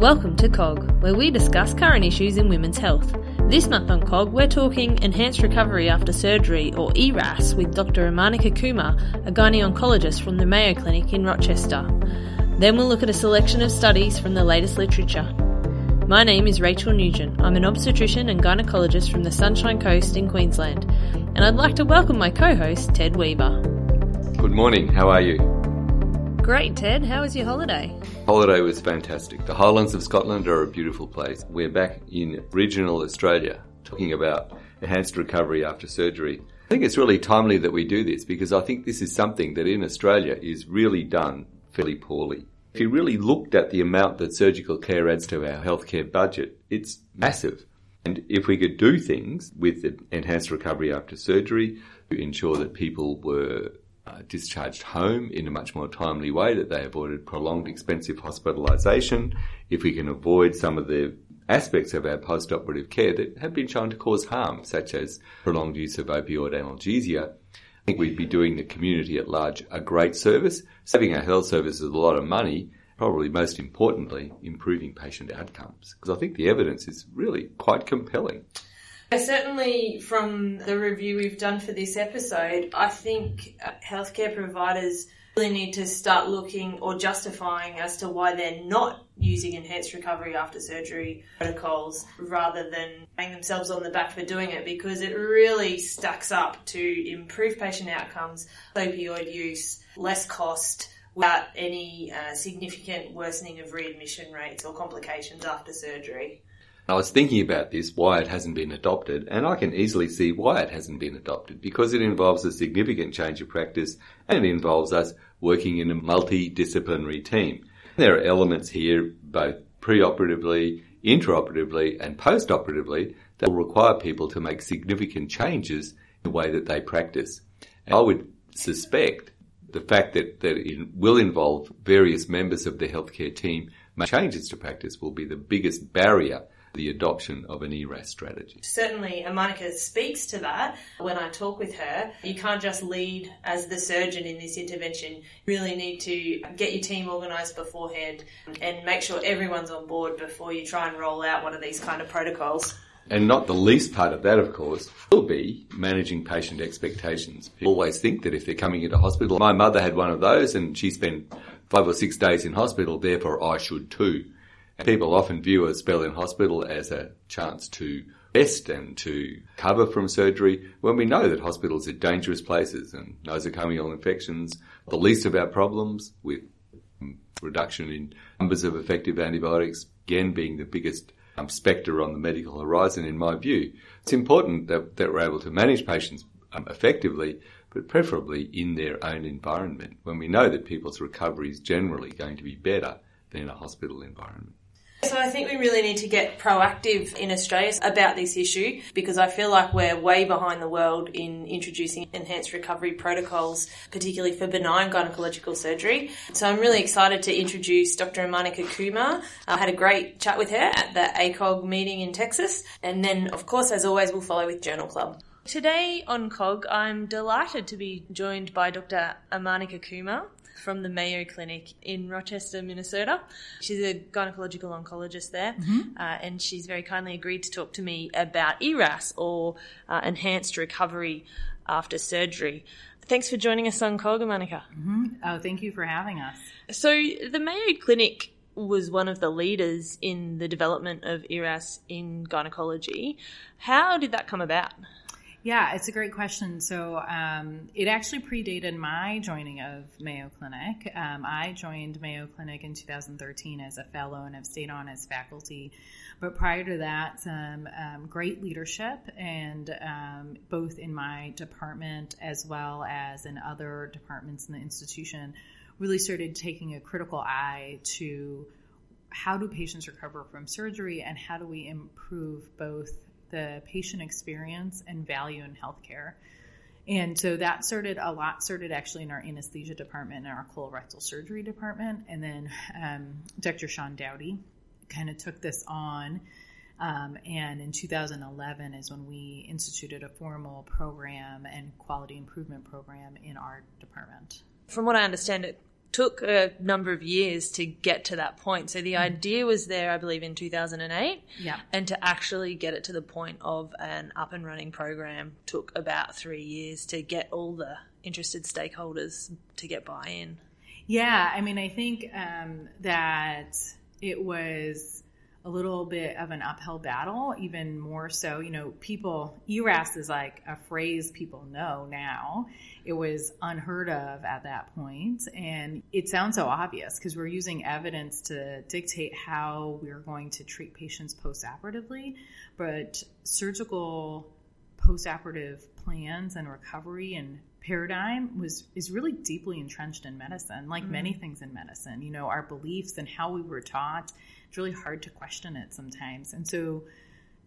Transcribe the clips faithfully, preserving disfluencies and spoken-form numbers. Welcome to C O G, where we discuss current issues in women's health. This month on C O G, we're talking enhanced recovery after surgery, or E R A S, with Doctor Amanika Kumar, a gynae oncologist from the Mayo Clinic in Rochester. Then we'll look at a selection of studies from the latest literature. My name is Rachel Nugent. I'm an obstetrician and gynecologist from the Sunshine Coast in Queensland, and I'd like to welcome my co-host, Ted Weaver. Good morning, how are you? Great, Ted. How was your holiday? Holiday was fantastic. The Highlands of Scotland are a beautiful place. We're back in regional Australia talking about enhanced recovery after surgery. I think it's really timely that we do this because I think this is something that in Australia is really done fairly poorly. If you really looked at the amount that surgical care adds to our healthcare budget, it's massive. And if we could do things with the enhanced recovery after surgery to ensure that people were Uh, discharged home in a much more timely way, that they avoided prolonged expensive hospitalisation, if we can avoid some of the aspects of our post-operative care that have been shown to cause harm, such as prolonged use of opioid analgesia, I think we'd be doing the community at large a great service, saving our health services a lot of money, probably most importantly, improving patient outcomes, because I think the evidence is really quite compelling. Certainly from the review we've done for this episode, I think healthcare providers really need to start looking or justifying as to why they're not using enhanced recovery after surgery protocols rather than patting themselves on the back for doing it, because it really stacks up to improve patient outcomes, opioid use, less cost, without any uh, significant worsening of readmission rates or complications after surgery. I was thinking about this, why it hasn't been adopted, and I can easily see why it hasn't been adopted, because it involves a significant change of practice and it involves us working in a multidisciplinary team. There are elements here, both preoperatively, intraoperatively and postoperatively, that will require people to make significant changes in the way that they practice. And I would suspect the fact that, that it will involve various members of the healthcare team make changes to practice will be the biggest barrier the adoption of an E R A S strategy. Certainly, Amanika speaks to that when I talk with her. You can't just lead as the surgeon in this intervention. You really need to get your team organised beforehand and make sure everyone's on board before you try and roll out one of these kind of protocols. And not the least part of that, of course, will be managing patient expectations. People always think that if they're coming into hospital, my mother had one of those and she spent five or six days in hospital, therefore I should too. People often view a spell in hospital as a chance to rest and to recover from surgery, when we know that hospitals are dangerous places and nosocomial infections are the least of our problems, with reduction in numbers of effective antibiotics, again being the biggest um, spectre on the medical horizon in my view. It's important that, that we're able to manage patients um, effectively, but preferably in their own environment, when we know that people's recovery is generally going to be better than a hospital environment. So I think we really need to get proactive in Australia about this issue, because I feel like we're way behind the world in introducing enhanced recovery protocols, particularly for benign gynecological surgery. So I'm really excited to introduce Doctor Amanika Kumar. I had a great chat with her at the A C O G meeting in Texas. And then, of course, as always, we'll follow with Journal Club. Today on C O G, I'm delighted to be joined by Doctor Amanika Kumar from the Mayo Clinic in Rochester, Minnesota. She's a gynecological oncologist there, mm-hmm. uh, and she's very kindly agreed to talk to me about E R A S, or uh, enhanced recovery after surgery. Thanks for joining us on C O G, Amanika. Mm-hmm. Oh, thank you for having us. So the Mayo Clinic was one of the leaders in the development of E R A S in gynecology. How did that come about? Yeah, it's a great question. So um, it actually predated my joining of Mayo Clinic. Um, I joined Mayo Clinic in two thousand thirteen as a fellow and have stayed on as faculty. But prior to that, some um, great leadership, and um, both in my department as well as in other departments in the institution, really started taking a critical eye to how do patients recover from surgery and how do we improve both the patient experience and value in healthcare. And so that started, a lot started actually in our anesthesia department and our colorectal surgery department. And then um, Doctor Sean Dowdy kind of took this on. Um, and in two thousand eleven is when we instituted a formal program and quality improvement program in our department. From what I understand, it took a number of years to get to that point. So the idea was there, I believe, in two thousand eight. Yeah. And to actually get it to the point of an up and running program took about three years to get all the interested stakeholders to get buy-in. Yeah. I mean, I think um, that it was a little bit of an uphill battle, even more so, you know, people, E R A S is like a phrase people know now. It was unheard of at that point. And it sounds so obvious because we're using evidence to dictate how we're going to treat patients postoperatively, but surgical postoperative plans and recovery and paradigm was is really deeply entrenched in medicine, like mm-hmm. many things in medicine. You know, our beliefs and how we were taught, it's really hard to question it sometimes. And so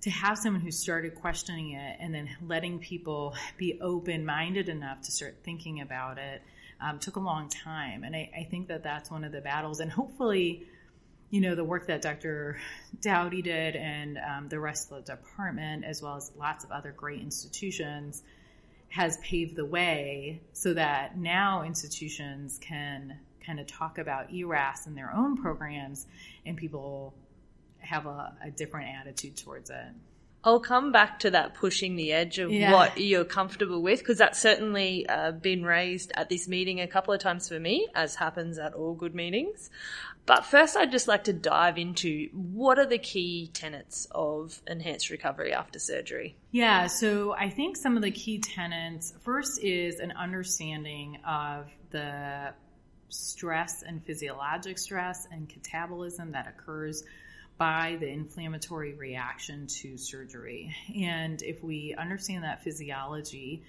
to have someone who started questioning it and then letting people be open-minded enough to start thinking about it um, took a long time. And I, I think that that's one of the battles. And hopefully, you know, the work that Doctor Dowdy did and um, the rest of the department, as well as lots of other great institutions, has paved the way so that now institutions can kind of talk about E R A S in their own programs and people have a, a different attitude towards it. I'll come back to that pushing the edge of yeah. what you're comfortable with, because that's certainly uh, been raised at this meeting a couple of times for me, as happens at all good meetings. But first, I'd just like to dive into what are the key tenets of enhanced recovery after surgery? Yeah, so I think some of the key tenets, first is an understanding of the stress and physiologic stress and catabolism that occurs by the inflammatory reaction to surgery. And if we understand that physiology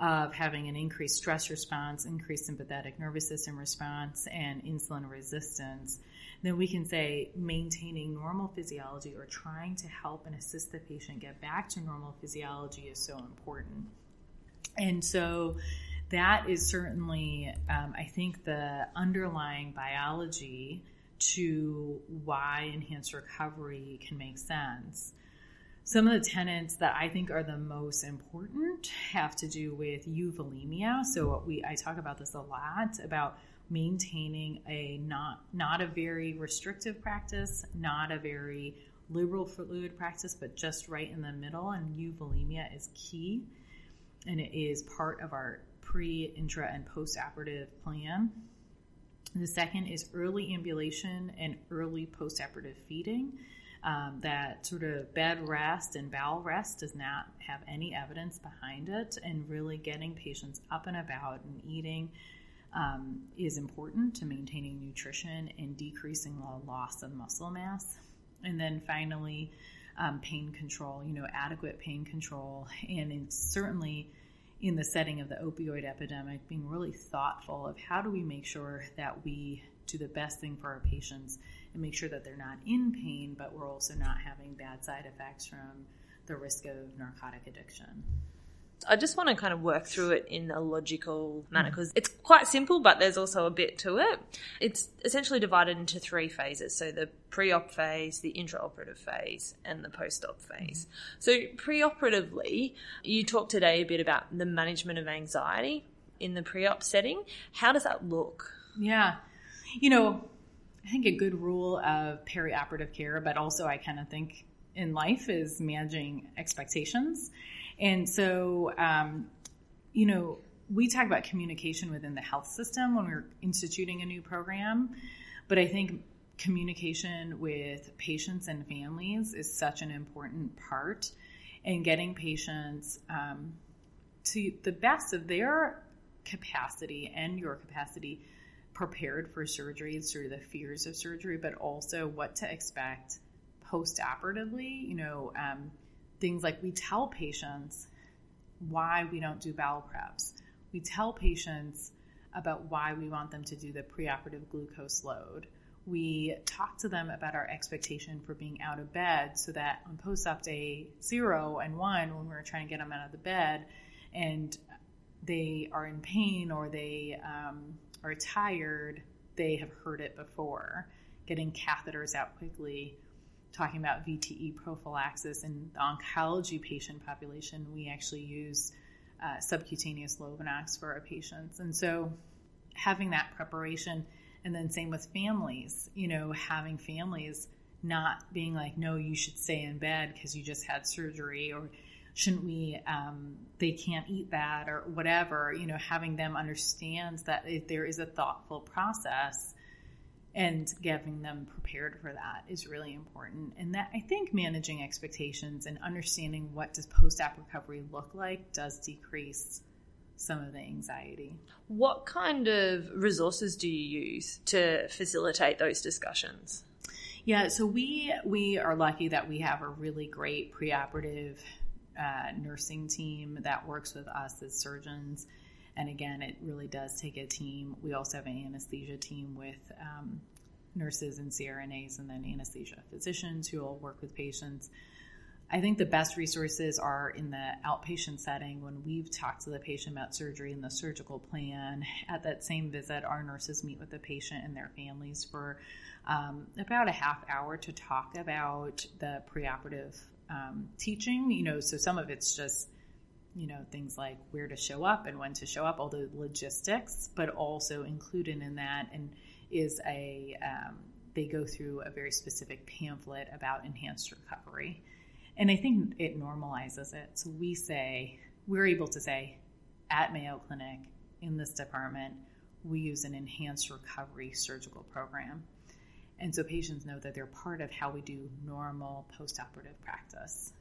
of having an increased stress response, increased sympathetic nervous system response, and insulin resistance, then we can say maintaining normal physiology or trying to help and assist the patient get back to normal physiology is so important. And so that is certainly, um, I think, the underlying biology to why enhanced recovery can make sense. Some of the tenets that I think are the most important have to do with euvolemia. So what we I talk about this a lot, about maintaining a not, not a very restrictive practice, not a very liberal fluid practice, but just right in the middle. And euvolemia is key, and it is part of our pre, intra, and post-operative plan. The second is early ambulation and early post-operative feeding. Um, that sort of bed rest and bowel rest does not have any evidence behind it, and really getting patients up and about and eating um, is important to maintaining nutrition and decreasing the loss of muscle mass. And then finally, um, pain control, you know, adequate pain control, and it's certainly in the setting of the opioid epidemic, being really thoughtful of how do we make sure that we do the best thing for our patients and make sure that they're not in pain, but we're also not having bad side effects from the risk of narcotic addiction. I just want to kind of work through it in a logical manner, because it's quite simple, but there's also a bit to it. It's essentially divided into three phases. So the pre-op phase, the intraoperative phase, and the post-op phase. Mm-hmm. So pre-operatively, you talked today a bit about the management of anxiety in the pre-op setting. How does that look? Yeah. You know, I think a good rule of perioperative care, but also I kind of think in life, is managing expectations. And so, um, you know, we talk about communication within the health system when we're instituting a new program, but I think communication with patients and families is such an important part, and getting patients um, to the best of their capacity and your capacity prepared for surgery through the fears of surgery, but also what to expect post-operatively, you know, um, things like we tell patients why we don't do bowel preps. We tell patients about why we want them to do the preoperative glucose load. We talk to them about our expectation for being out of bed so that on post-op day zero and one, when we're trying to get them out of the bed and they are in pain or they um, are tired, they have heard it before. Getting catheters out quickly, talking about V T E prophylaxis in the oncology patient population, we actually use uh, subcutaneous Lovenox for our patients. And so having that preparation And then same with families, you know, having families not being like, no, you should stay in bed because you just had surgery, or shouldn't we, um, they can't eat that or whatever, you know, having them understand that if there is a thoughtful process and getting them prepared for that is really important. And that, I think, managing expectations and understanding what does post-op recovery look like does decrease some of the anxiety. What kind of resources do you use to facilitate those discussions? Yeah, so we we are lucky that we have a really great preoperative uh, nursing team that works with us as surgeons. And again, it really does take a team. We also have an anesthesia team with um, nurses and C R N As and then anesthesia physicians who will work with patients. I think the best resources are in the outpatient setting. When we've talked to the patient about surgery and the surgical plan, at that same visit, our nurses meet with the patient and their families for um, about a half hour to talk about the preoperative um, teaching. You know, so some of it's just, you know, things like where to show up and when to show up, although logistics, but also included in that and is a, um, they go through a very specific pamphlet about enhanced recovery. And I think it normalizes it. So we say, we're able to say at Mayo Clinic in this department, we use an enhanced recovery surgical program. And so patients know that they're part of how we do normal postoperative practice.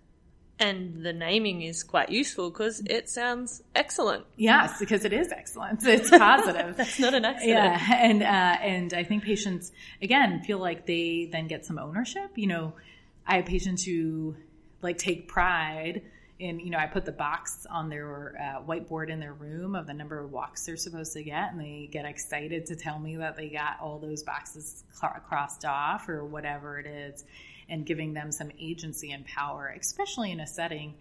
And the naming is quite useful because it sounds excellent. Yes, because it is excellent. It's positive. That's not an accident. Yeah, and uh, and I think patients, again, feel like they then get some ownership. You know, I have patients who, like, take pride in, you know, I put the box on their uh, whiteboard in their room of the number of walks they're supposed to get, and they get excited to tell me that they got all those boxes crossed off or whatever it is. And giving them some agency and power, especially in a setting,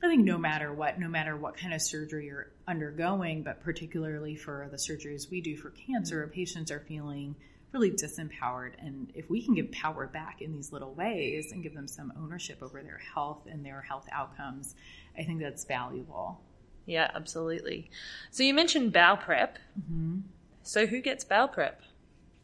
I think no matter what, no matter what kind of surgery you're undergoing, but particularly for the surgeries we do for cancer, patients are feeling really disempowered. And if we can give power back in these little ways and give them some ownership over their health and their health outcomes, I think that's valuable. Yeah, absolutely. So you mentioned bowel prep. Mm-hmm. So who gets bowel prep?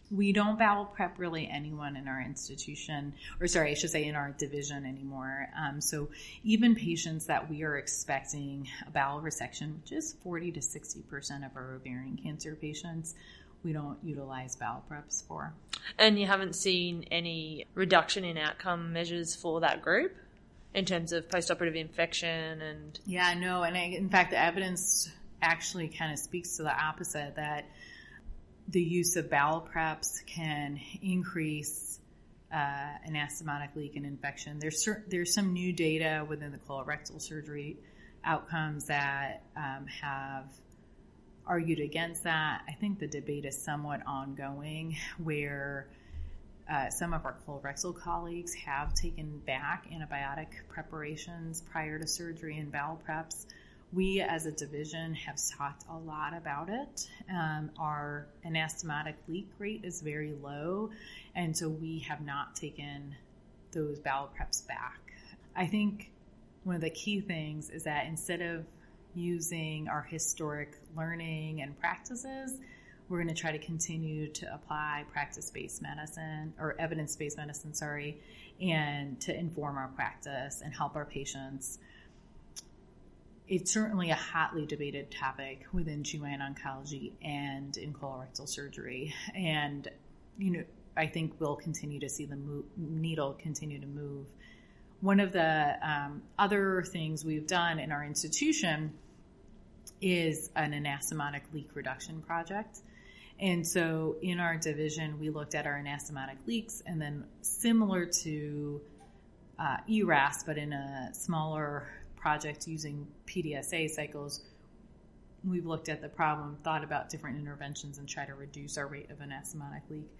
We don't bowel prep really anyone in our institution, or sorry, I should say in our division anymore. Um, so even patients that we are expecting a bowel resection, which is forty to sixty percent of our ovarian cancer patients, we don't utilize bowel preps for. And you haven't seen any reduction in outcome measures for that group in terms of postoperative infection? And yeah, no. And I, in fact, the evidence actually kind of speaks to the opposite, that the use of bowel preps can increase uh, anastomotic leak and infection. There's cer- there's some new data within the colorectal surgery outcomes that um, have argued against that. I think the debate is somewhat ongoing, where uh, some of our colorectal colleagues have taken back antibiotic preparations prior to surgery and bowel preps. We as a division have talked a lot about it. Um, our anastomotic leak rate is very low, and so we have not taken those bowel preps back. I think one of the key things is that instead of using our historic learning and practices, we're going to try to continue to apply practice-based medicine, or evidence-based medicine, sorry, and to inform our practice and help our patients. It's certainly a hotly debated topic within G Y N oncology and in colorectal surgery. And, you know, I think we'll continue to see the mo- needle continue to move. One of the um, other things we've done in our institution is an anastomotic leak reduction project. And so in our division, we looked at our anastomotic leaks, and then similar to uh, E R A S, but in a smaller project using P D S A cycles, we've looked at the problem, thought about different interventions, and try to reduce our rate of anastomotic leak.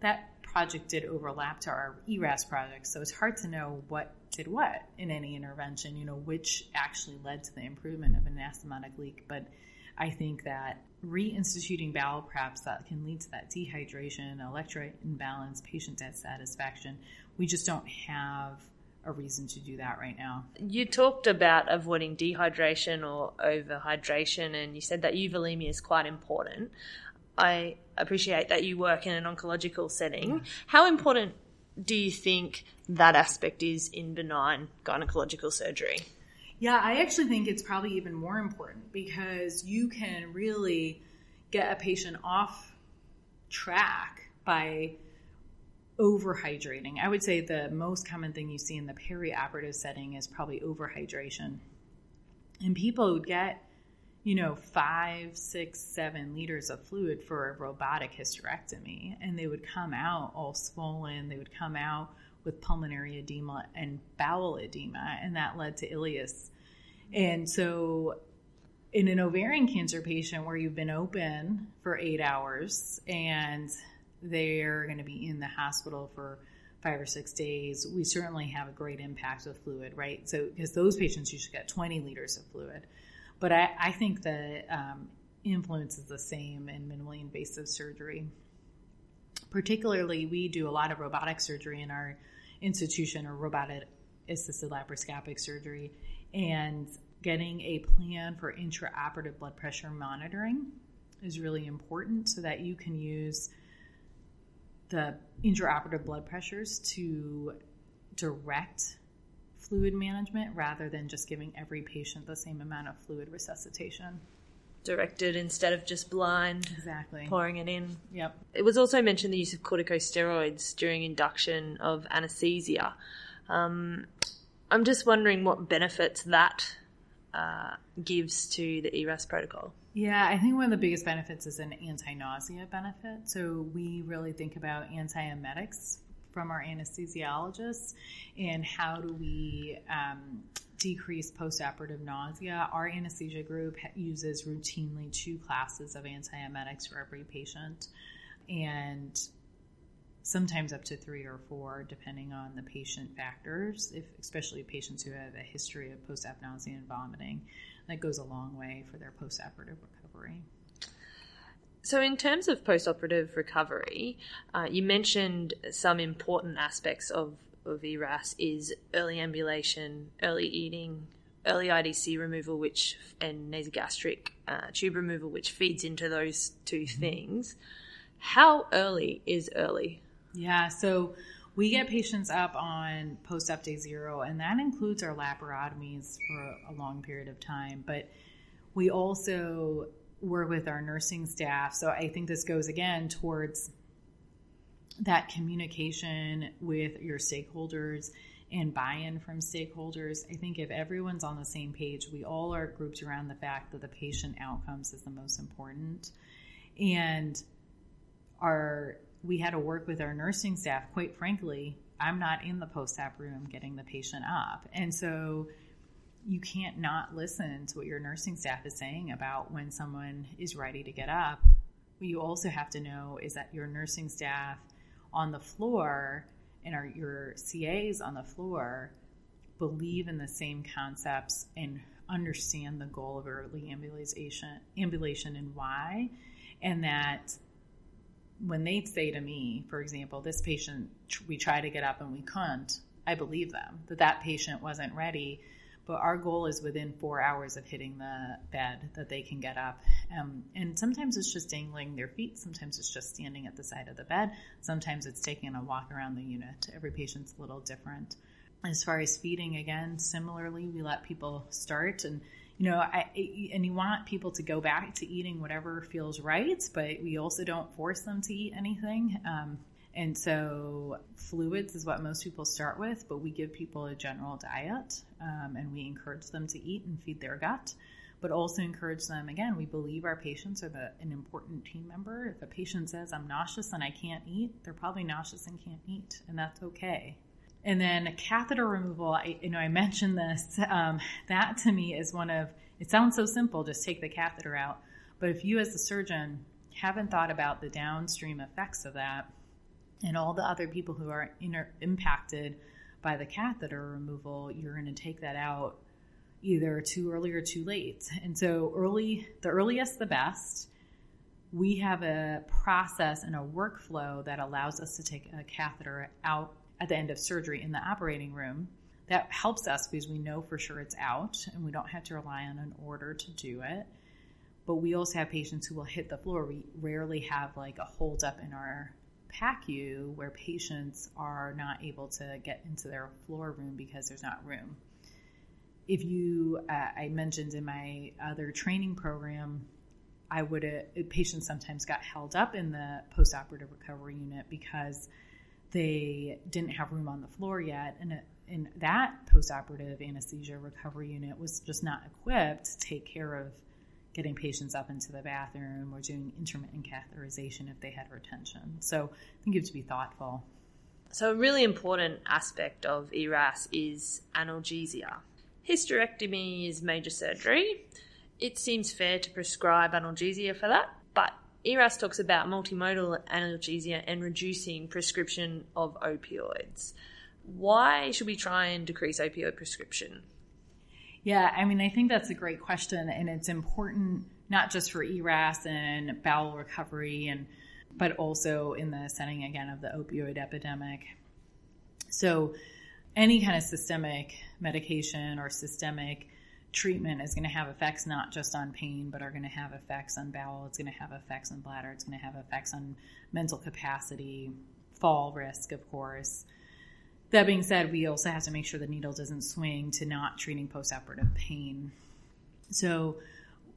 That project did overlap to our E R A S project, so it's hard to know what did what in any intervention, you know, which actually led to the improvement of anastomotic leak. But I think that reinstituting bowel preps that can lead to that dehydration, electrolyte imbalance, patient dissatisfaction, we just don't have a reason to do that right now. You talked about avoiding dehydration or overhydration, and you said that euvolemia is quite important. I appreciate that you work in an oncological setting. How important do you think that aspect is in benign gynecological surgery? Yeah, I actually think it's probably even more important because you can really get a patient off track by overhydrating. I would say the most common thing you see in the perioperative setting is probably overhydration. And people would get, you know, five, six, seven liters of fluid for a robotic hysterectomy, and they would come out all swollen. They would come out with pulmonary edema and bowel edema, and that led to ileus. And so in an ovarian cancer patient where you've been open for eight hours and they're going to be in the hospital for five or six days, we certainly have a great impact with fluid, right? So because those patients, you should get twenty liters of fluid. But I, I think the um, influence is the same in minimally invasive surgery. Particularly, we do a lot of robotic surgery in our institution, or robotic-assisted laparoscopic surgery, and getting a plan for intraoperative blood pressure monitoring is really important so that you can use the intraoperative blood pressures to direct fluid management rather than just giving every patient the same amount of fluid resuscitation. Directed instead of just blind. Exactly. Pouring it in. Yep. It was also mentioned the use of corticosteroids during induction of anesthesia. Um, I'm just wondering what benefits that uh, gives to the E R A S protocol. Yeah, I think one of the biggest benefits is an anti-nausea benefit. So we really think about antiemetics from our anesthesiologists and how do we um, decrease postoperative nausea. Our anesthesia group uses routinely two classes of antiemetics for every patient and sometimes up to three or four depending on the patient factors, if, especially patients who have a history of post-op nausea and vomiting. That goes a long way for their postoperative recovery. So in terms of postoperative recovery, uh, you mentioned some important aspects of, of E R A S is early ambulation, early eating, early I D C removal, which and nasogastric uh, tube removal, which feeds into those two things. How early is early? Yeah, so we get patients up on post-op day zero, and that includes our laparotomies for a long period of time. But we also work with our nursing staff. So I think this goes again towards that communication with your stakeholders and buy-in from stakeholders. I think if everyone's on the same page, we all are grouped around the fact that the patient outcomes is the most important. And our we had to work with our nursing staff. Quite frankly, I'm not in the post-op room getting the patient up. And so you can't not listen to what your nursing staff is saying about when someone is ready to get up. What you also have to know is that your nursing staff on the floor and our, your C As on the floor believe in the same concepts and understand the goal of early ambulation, ambulation and why, and that when they say to me, for example, this patient, we tried to get up and we couldn't, I believe them, that that patient wasn't ready. But our goal is within four hours of hitting the bed that they can get up. Um, and sometimes it's just dangling their feet. Sometimes it's just standing at the side of the bed. Sometimes it's taking a walk around the unit. Every patient's a little different. As far as feeding, again, similarly, we let people start. And, you know, I, and you want people to go back to eating whatever feels right, but we also don't force them to eat anything. Um, And so fluids is what most people start with, but we give people a general diet um, and we encourage them to eat and feed their gut, but also encourage them, again, we believe our patients are the, an important team member. If a patient says, I'm nauseous and I can't eat, they're probably nauseous and can't eat, and that's okay. And then catheter removal, I, you know, I mentioned this, um, that to me is one of, it sounds so simple, just take the catheter out. But if you as a surgeon haven't thought about the downstream effects of that, and all the other people who are inter- impacted by the catheter removal, you're going to take that out either too early or too late. And so early, the earliest, the best. We have a process and a workflow that allows us to take a catheter out at the end of surgery in the operating room. That helps us because we know for sure it's out and we don't have to rely on an order to do it. But we also have patients who will hit the floor. We rarely have like a holdup in our P A C U where patients are not able to get into their floor room because there's not room. If you, uh, I mentioned in my other training program, I would, uh, patients sometimes got held up in the postoperative recovery unit because they didn't have room on the floor yet. And, and that postoperative anesthesia recovery unit was just not equipped to take care of getting patients up into the bathroom or doing intermittent catheterization if they had retention. So I think you have to be thoughtful. So a really important aspect of E R A S is analgesia. Hysterectomy is major surgery. It seems fair to prescribe analgesia for that, but E R A S talks about multimodal analgesia and reducing prescription of opioids. Why should we try and decrease opioid prescription? Yeah, I mean, I think that's a great question, and it's important not just for E R A S and bowel recovery, and but also in the setting, again, of the opioid epidemic. So any kind of systemic medication or systemic treatment is going to have effects not just on pain, but are going to have effects on bowel, it's going to have effects on bladder, it's going to have effects on mental capacity, fall risk, of course. That being said, we also have to make sure the needle doesn't swing to not treating postoperative pain. So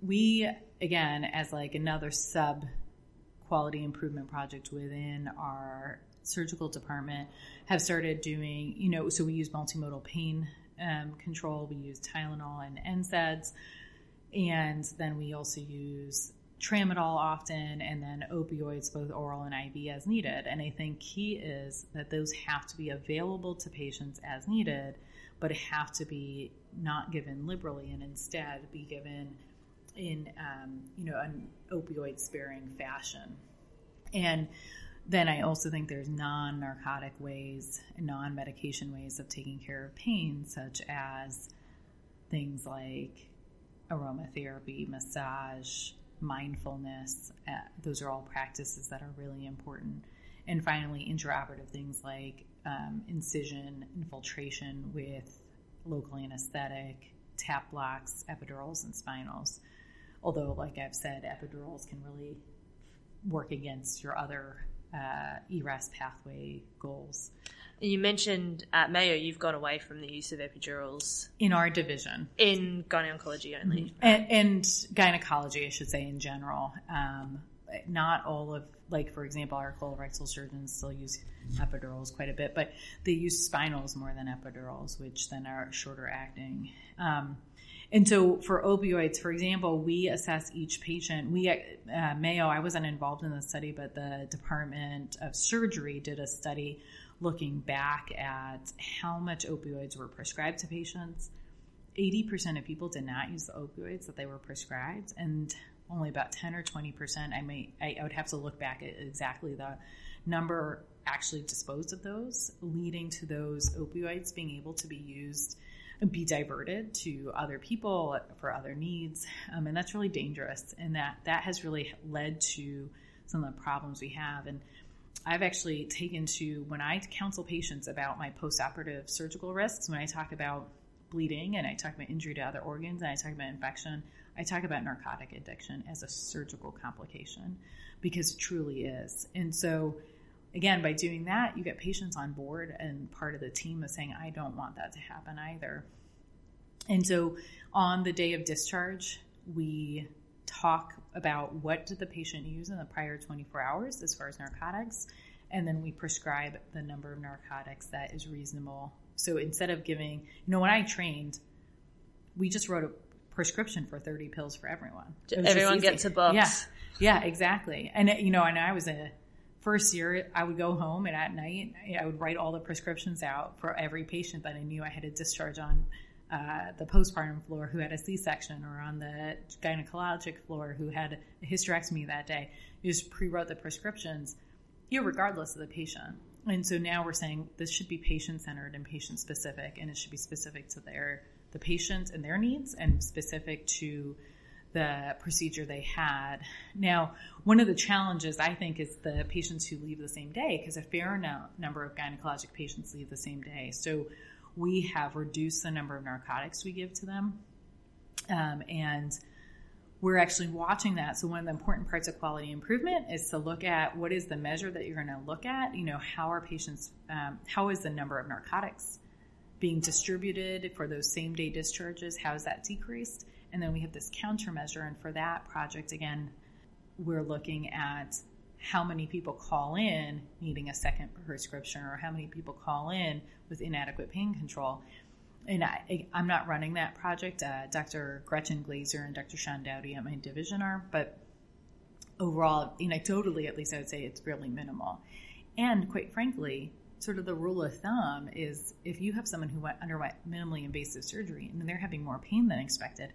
we, again, as like another sub-quality improvement project within our surgical department, have started doing, you know, so we use multimodal pain um, control. We use Tylenol and N SAIDs. And then we also use Tramadol often, and then opioids, both oral and I V, as needed. And I think key is that those have to be available to patients as needed, but have to be not given liberally and instead be given in, um, you know, an opioid-sparing fashion. And then I also think there's non-narcotic ways, non-medication ways of taking care of pain, such as things like aromatherapy, massage, mindfulness. Uh, those are all practices that are really important. And finally, intraoperative things like um, incision, infiltration with local anesthetic, tap blocks, epidurals, and spinals. Although, like I've said, epidurals can really work against your other uh, E R A S pathway goals. You mentioned at Mayo you've gone away from the use of epidurals. In our division. In gynaecology only. Mm-hmm. And, and gynecology, I should say, in general. Um, not all of, like, for example, our colorectal surgeons still use epidurals quite a bit, but they use spinals more than epidurals, which then are shorter acting. Um, and so for opioids, for example, we assess each patient. We at uh, Mayo, I wasn't involved in the study, but the Department of Surgery did a study looking back at how much opioids were prescribed to patients. eighty percent of people did not use the opioids that they were prescribed, and only about ten or twenty percent, I may, I, I would have to look back at exactly the number actually disposed of those, leading to those opioids being able to be used, be diverted to other people for other needs. Um, and that's really dangerous, and that, that has really led to some of the problems we have. And I've actually taken to, when I counsel patients about my postoperative surgical risks, when I talk about bleeding and I talk about injury to other organs and I talk about infection, I talk about narcotic addiction as a surgical complication, because it truly is. And so, again, by doing that, you get patients on board and part of the team is saying, I don't want that to happen either. And so on the day of discharge, we talk about what did the patient use in the prior twenty-four hours as far as narcotics, and then we prescribe the number of narcotics that is reasonable. So instead of giving, you know, when I trained, we just wrote a prescription for thirty pills for everyone. Everyone gets a box. Yeah, yeah, exactly. And, you know, and I was a first year, I would go home and at night I would write all the prescriptions out for every patient that I knew I had a discharge on. Uh, the postpartum floor who had a C-section, or on the gynecologic floor who had a hysterectomy that day. You just pre-wrote the prescriptions, you know, regardless of the patient. And so now we're saying this should be patient-centered and patient-specific, and it should be specific to their the patient and their needs and specific to the procedure they had. Now, one of the challenges, I think, is the patients who leave the same day, because a fair no- number of gynecologic patients leave the same day. So we have reduced the number of narcotics we give to them, um, and we're actually watching that. So one of the important parts of quality improvement is to look at what is the measure that you're going to look at. You know, how are patients, um, how is the number of narcotics being distributed for those same day discharges? How is that decreased? And then we have this countermeasure. And for that project, again, we're looking at how many people call in needing a second prescription, or how many people call in with inadequate pain control. And I, I'm not running that project. Uh, Doctor Gretchen Glazer and Doctor Sean Dowdy at my division are, but overall, anecdotally, at least I would say it's really minimal. And quite frankly, sort of the rule of thumb is if you have someone who went, underwent minimally invasive surgery and they're having more pain than expected,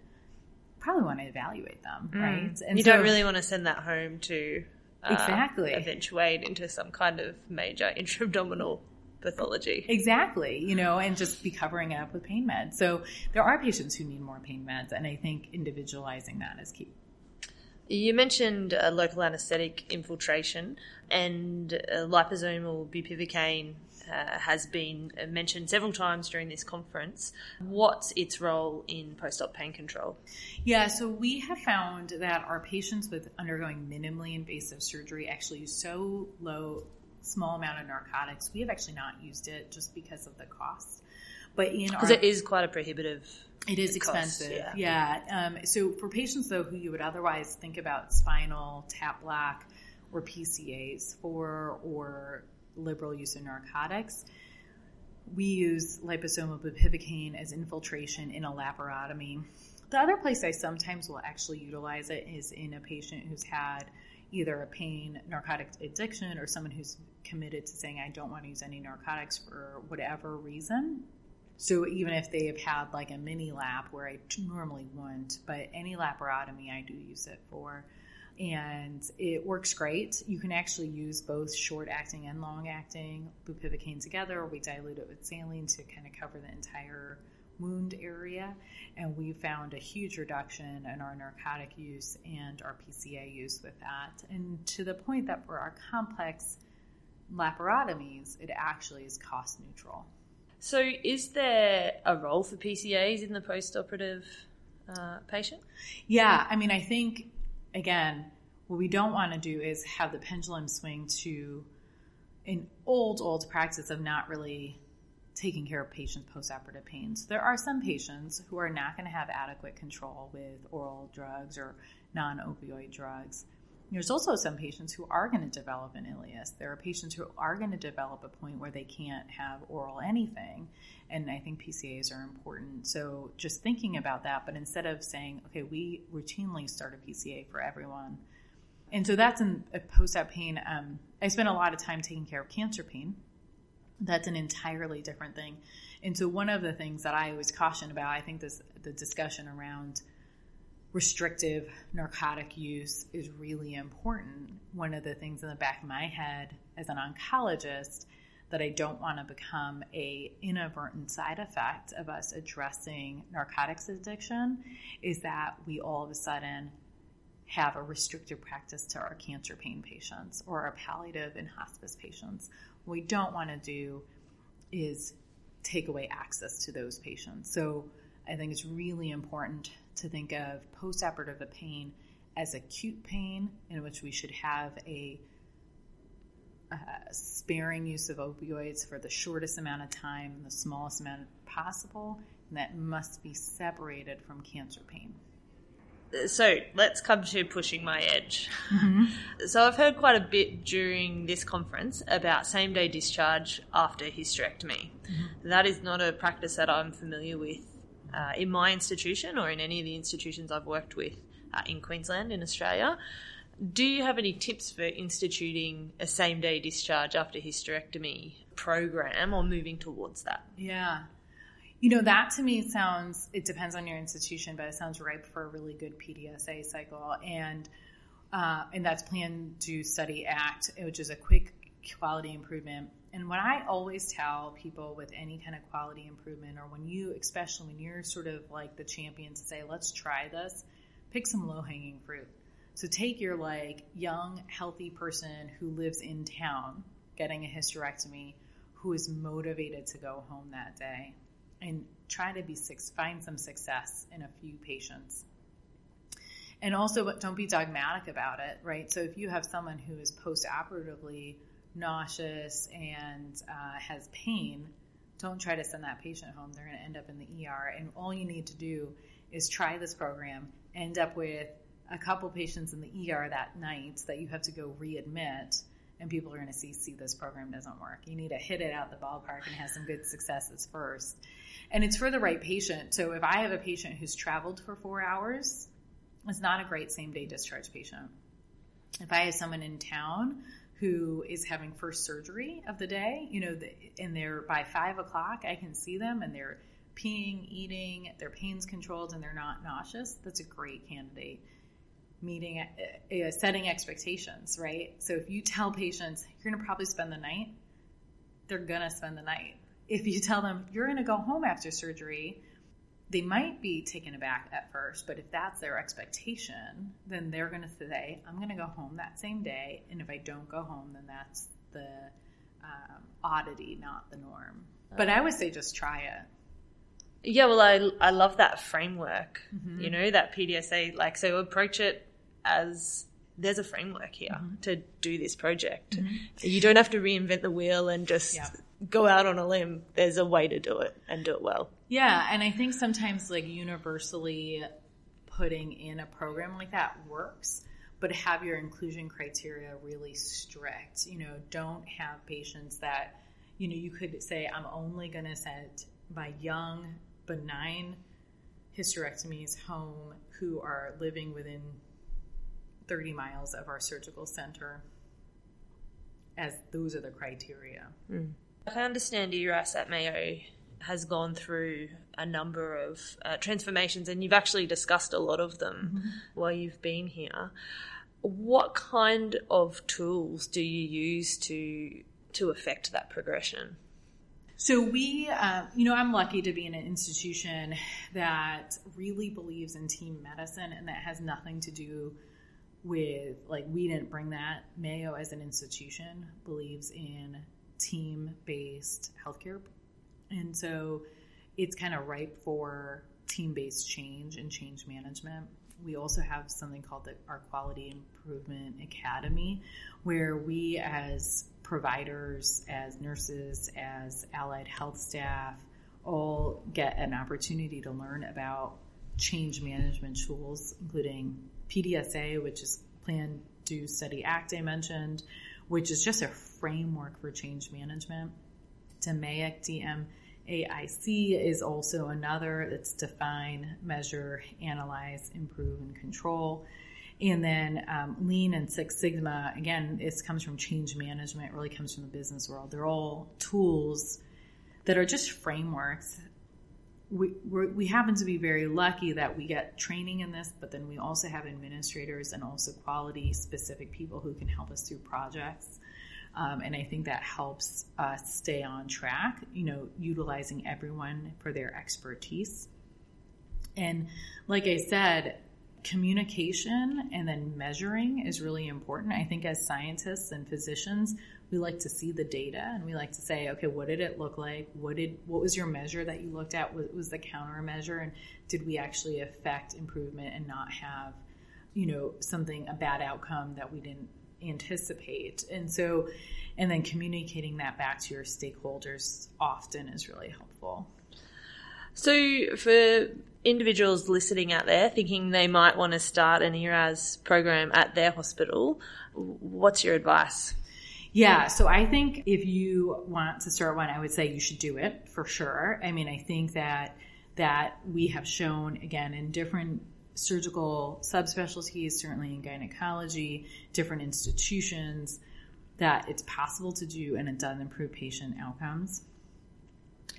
probably want to evaluate them, mm. right? And you so, don't really want to send that home to uh, exactly. eventuate into some kind of major intra-abdominal pathology. Exactly, you know, and just be covering it up with pain meds. So there are patients who need more pain meds, and I think individualizing that is key. You mentioned uh, local anesthetic infiltration, and uh, liposomal bupivacaine uh, has been mentioned several times during this conference. What's its role in post-op pain control? Yeah, so we have found that our patients with undergoing minimally invasive surgery actually use so low, small amount of narcotics. We have actually not used it just because of the cost. But in because it is quite a prohibitive. It is expensive, cost, yeah. yeah. Um, so for patients, though, who you would otherwise think about spinal, tap block, or P C As for, or liberal use of narcotics, we use liposomal bupivacaine as infiltration in a laparotomy. The other place I sometimes will actually utilize it is in a patient who's had either a pain narcotic addiction or someone who's committed to saying, I don't want to use any narcotics for whatever reason. So even if they have had like a mini lap where I normally wouldn't, but any laparotomy I do use it for. And it works great. You can actually use both short-acting and long-acting bupivacaine together, or we dilute it with saline to kind of cover the entire wound area. And we found a huge reduction in our narcotic use and our P C A use with that. And to the point that for our complex laparotomies, it actually is cost neutral. So is there a role for P C As in the post-operative uh, patient? Yeah, I mean, I think, again, what we don't want to do is have the pendulum swing to an old, old practice of not really taking care of patients' post-operative pain. So there are some patients who are not going to have adequate control with oral drugs or non-opioid drugs. There's also some patients who are going to develop an ileus. There are patients who are going to develop a point where they can't have oral anything, and I think P C As are important. So just thinking about that, but instead of saying, okay, we routinely start a P C A for everyone. And so that's in a post-op pain. Um, I spent a lot of time taking care of cancer pain. That's an entirely different thing. And so one of the things that I always caution about, I think this the discussion around restrictive narcotic use is really important. One of the things in the back of my head as an oncologist that I don't want to become a inadvertent side effect of us addressing narcotics addiction is that we all of a sudden have a restrictive practice to our cancer pain patients or our palliative and hospice patients. What we don't want to do is take away access to those patients. So I think it's really important to think of postoperative pain as acute pain in which we should have a, a sparing use of opioids for the shortest amount of time and the smallest amount possible, and that must be separated from cancer pain. So let's come to pushing my edge. Mm-hmm. So I've heard quite a bit during this conference about same-day discharge after hysterectomy. Mm-hmm. That is not a practice that I'm familiar with. Uh, in my institution or in any of the institutions I've worked with uh, in Queensland, in Australia. Do you have any tips for instituting a same-day discharge after hysterectomy program or moving towards that? Yeah. You know, that to me sounds, it depends on your institution, but it sounds ripe for a really good P D S A cycle. And, uh, and that's Plan, Do, Study, Act, which is a quick quality improvement. And what I always tell people with any kind of quality improvement, or when you, especially when you're sort of like the champion to say, let's try this, pick some low-hanging fruit. So take your like young, healthy person who lives in town getting a hysterectomy, who is motivated to go home that day, and try to be six, find some success in a few patients. And also, but don't be dogmatic about it, right? So if you have someone who is post-operatively nauseous and uh, has pain, don't try to send that patient home. They're going to end up in the E R. And all you need to do is try this program, end up with a couple patients in the E R that night that you have to go readmit, and people are going to see, see this program doesn't work. You need to hit it out the ballpark and have some good successes first. And it's for the right patient. So if I have a patient who's traveled for four hours, it's not a great same-day discharge patient. If I have someone in town who is having first surgery of the day, you know, and they're by five o'clock, I can see them, and they're peeing, eating, their pain's controlled, and they're not nauseous, that's a great candidate. Meeting, uh, setting expectations, right? So if you tell patients, you're going to probably spend the night, they're going to spend the night. If you tell them, you're going to go home after surgery, they might be taken aback at first, but if that's their expectation, then they're going to say, I'm going to go home that same day, and if I don't go home, then that's the um, oddity, not the norm. But I would say just try it. Yeah, well, I, I love that framework, mm-hmm. you know, that P D S A, like, so approach it as there's a framework here mm-hmm. to do this project. Mm-hmm. You don't have to reinvent the wheel and just yeah. go out on a limb. There's a way to do it and do it well. Yeah, and I think sometimes, like, universally putting in a program like that works, but have your inclusion criteria really strict. You know, don't have patients that, you know, you could say, I'm only going to send my young benign hysterectomies home who are living within thirty miles of our surgical center, as those are the criteria. Mm. I understand E R A S at Mayo has gone through a number of uh, transformations, and you've actually discussed a lot of them mm-hmm. while you've been here. What kind of tools do you use to to affect that progression? So we, uh, you know, I'm lucky to be in an institution that really believes in team medicine, and that has nothing to do with, like, we didn't bring that. Mayo as an institution believes in team-based healthcare. And so it's kind of ripe for team-based change and change management. We also have something called the, our Quality Improvement Academy, where we as providers, as nurses, as allied health staff, all get an opportunity to learn about change management tools, including P D S A, which is Plan, Do, Study, Act, I mentioned, which is just a framework for change management. D M A I C, D M A I C is also another that's define, measure, analyze, improve, and control. And then um, Lean and Six Sigma, again, it comes from change management, really comes from the business world. They're all tools that are just frameworks. We, we're, we happen to be very lucky that we get training in this, but then we also have administrators and also quality-specific people who can help us through projects. Um, and I think that helps us stay on track, you know, utilizing everyone for their expertise. And like I said, communication and then measuring is really important. I think as scientists and physicians, we like to see the data, and we like to say, okay, what did it look like? What did, what was your measure that you looked at? What was the countermeasure? And did we actually affect improvement and not have, you know, something, a bad outcome that we didn't anticipate? And so, and then communicating that back to your stakeholders often is really helpful. So for individuals listening out there thinking they might want to start an E R A S program at their hospital, what's your advice? Yeah, so I think if you want to start one, I would say you should do it for sure. I mean, I think that that we have shown, again, in different surgical subspecialties, certainly in gynecology, different institutions, that it's possible to do, and it does improve patient outcomes.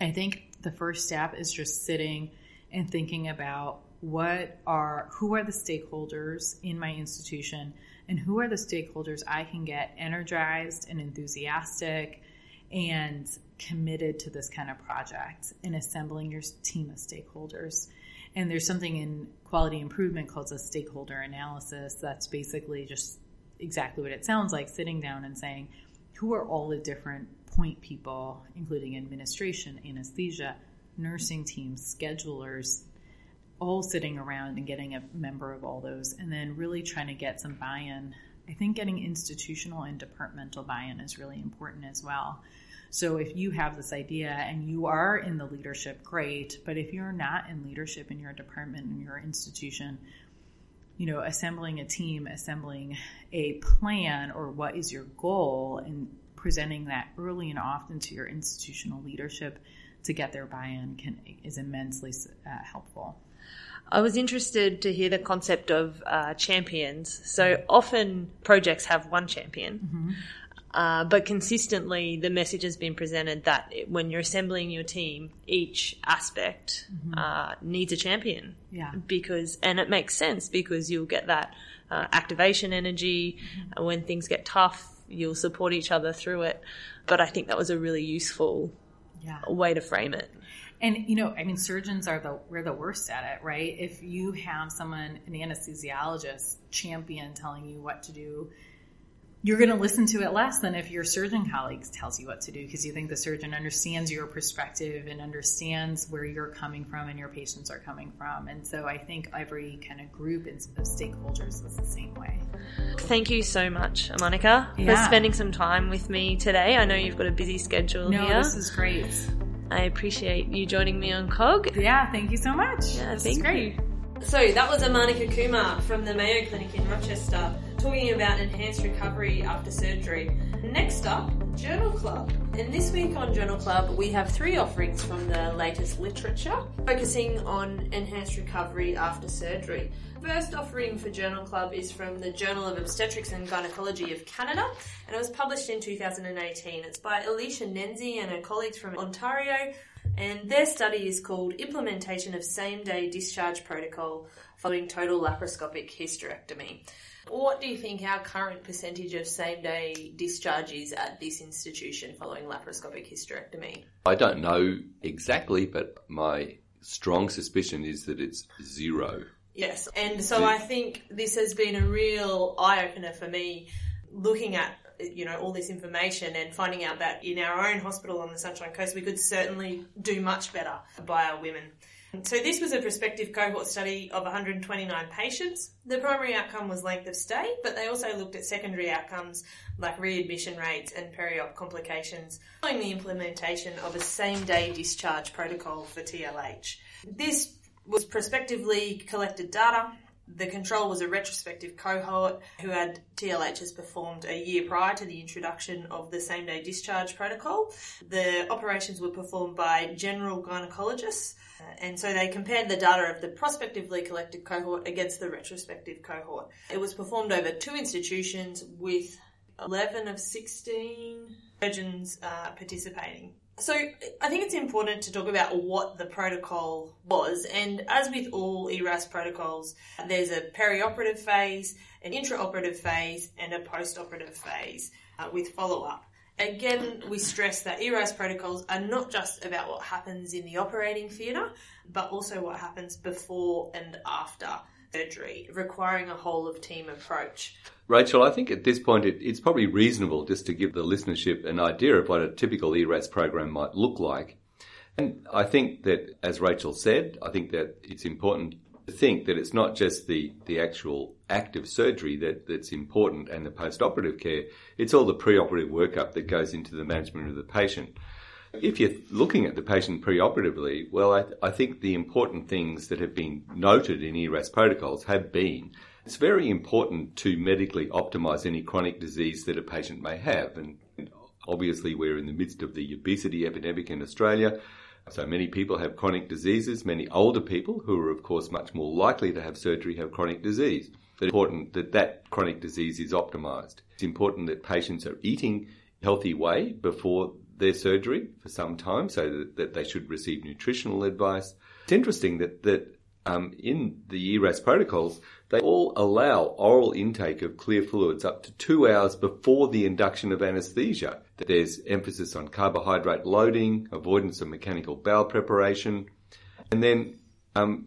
I think the first step is just sitting and thinking about what are, who are the stakeholders in my institution, and who are the stakeholders I can get energized and enthusiastic and committed to this kind of project, and assembling your team of stakeholders. And there's something in quality improvement called a stakeholder analysis. That's basically just exactly what it sounds like, sitting down and saying, who are all the different point people, including administration, anesthesia, nursing teams, schedulers, all sitting around and getting a member of all those, and then really trying to get some buy-in. I think getting institutional and departmental buy-in is really important as well. So if you have this idea and you are in the leadership, great. But if you're not in leadership in your department, in your institution, you know, assembling a team, assembling a plan or what is your goal, and presenting that early and often to your institutional leadership to get their buy-in can is immensely uh, helpful. I was interested to hear the concept of uh, champions. So often projects have one champion, mm-hmm. uh, but consistently the message has been presented that when you're assembling your team, each aspect mm-hmm. uh, needs a champion. Yeah. Because, and it makes sense because you'll get that uh, activation energy. Mm-hmm. When things get tough, you'll support each other through it. But I think that was a really useful yeah. way to frame it. And, you know, I mean, surgeons are the, we're the worst at it, right? If you have someone, an anesthesiologist champion telling you what to do, you're going to listen to it less than if your surgeon colleague tells you what to do, because you think the surgeon understands your perspective and understands where you're coming from and your patients are coming from. And so I think every kind of group and stakeholders is the same way. Thank you so much, Amanika, yeah. for spending some time with me today. I know you've got a busy schedule no, here. No, this is great. I appreciate you joining me on C O G. Yeah, thank you so much. Yeah, thank great. you. So that was Amanika Kumar from the Mayo Clinic in Rochester talking about enhanced recovery after surgery. Next up, Journal Club. And this week on Journal Club, we have three offerings from the latest literature focusing on enhanced recovery after surgery. First offering for Journal Club is from the Journal of Obstetrics and Gynaecology of Canada, and it was published in two thousand eighteen. It's by Alicia Nenzi and her colleagues from Ontario, and their study is called Implementation of Same-Day Discharge Protocol Following Total Laparoscopic Hysterectomy. What do you think our current percentage of same-day discharge is at this institution following laparoscopic hysterectomy? I don't know exactly, but my strong suspicion is that it's zero. Yes, and so I think this has been a real eye-opener for me, looking at, you know, all this information and finding out that in our own hospital on the Sunshine Coast we could certainly do much better by our women. So this was a prospective cohort study of one hundred twenty-nine patients. The primary outcome was length of stay, but they also looked at secondary outcomes like readmission rates and peri-op complications following the implementation of a same-day discharge protocol for T L H. This was prospectively collected data. The control was a retrospective cohort who had T L Hs performed a year prior to the introduction of the same-day discharge protocol. The operations were performed by general gynaecologists, and so they compared the data of the prospectively collected cohort against the retrospective cohort. It was performed over two institutions with eleven of sixteen surgeons uh, participating. So I think it's important to talk about what the protocol was, and as with all ERAS protocols, there's a perioperative phase, an intraoperative phase, and a postoperative phase uh, with follow-up. Again, we stress that ERAS protocols are not just about what happens in the operating theatre, but also what happens before and after surgery, requiring a whole-of-team approach. Rachel, I think at this point it, it's probably reasonable just to give the listenership an idea of what a typical ERAS program might look like. And I think that, as Rachel said, I think that it's important to think that it's not just the, the actual active surgery that, that's important and the post-operative care, it's all the pre-operative workup that goes into the management of the patient. If you're looking at the patient pre-operatively, well, I, I think the important things that have been noted in ERAS protocols have been it's very important to medically optimise any chronic disease that a patient may have. And obviously we're in the midst of the obesity epidemic in Australia, so many people have chronic diseases. Many older people, who are of course much more likely to have surgery, have chronic disease. It's important that that chronic disease is optimised. It's important that patients are eating a healthy way before their surgery for some time, so that, that they should receive nutritional advice. It's interesting that... that Um, in the ERAS protocols, they all allow oral intake of clear fluids up to two hours before the induction of anaesthesia. There's emphasis on carbohydrate loading, avoidance of mechanical bowel preparation. And then um,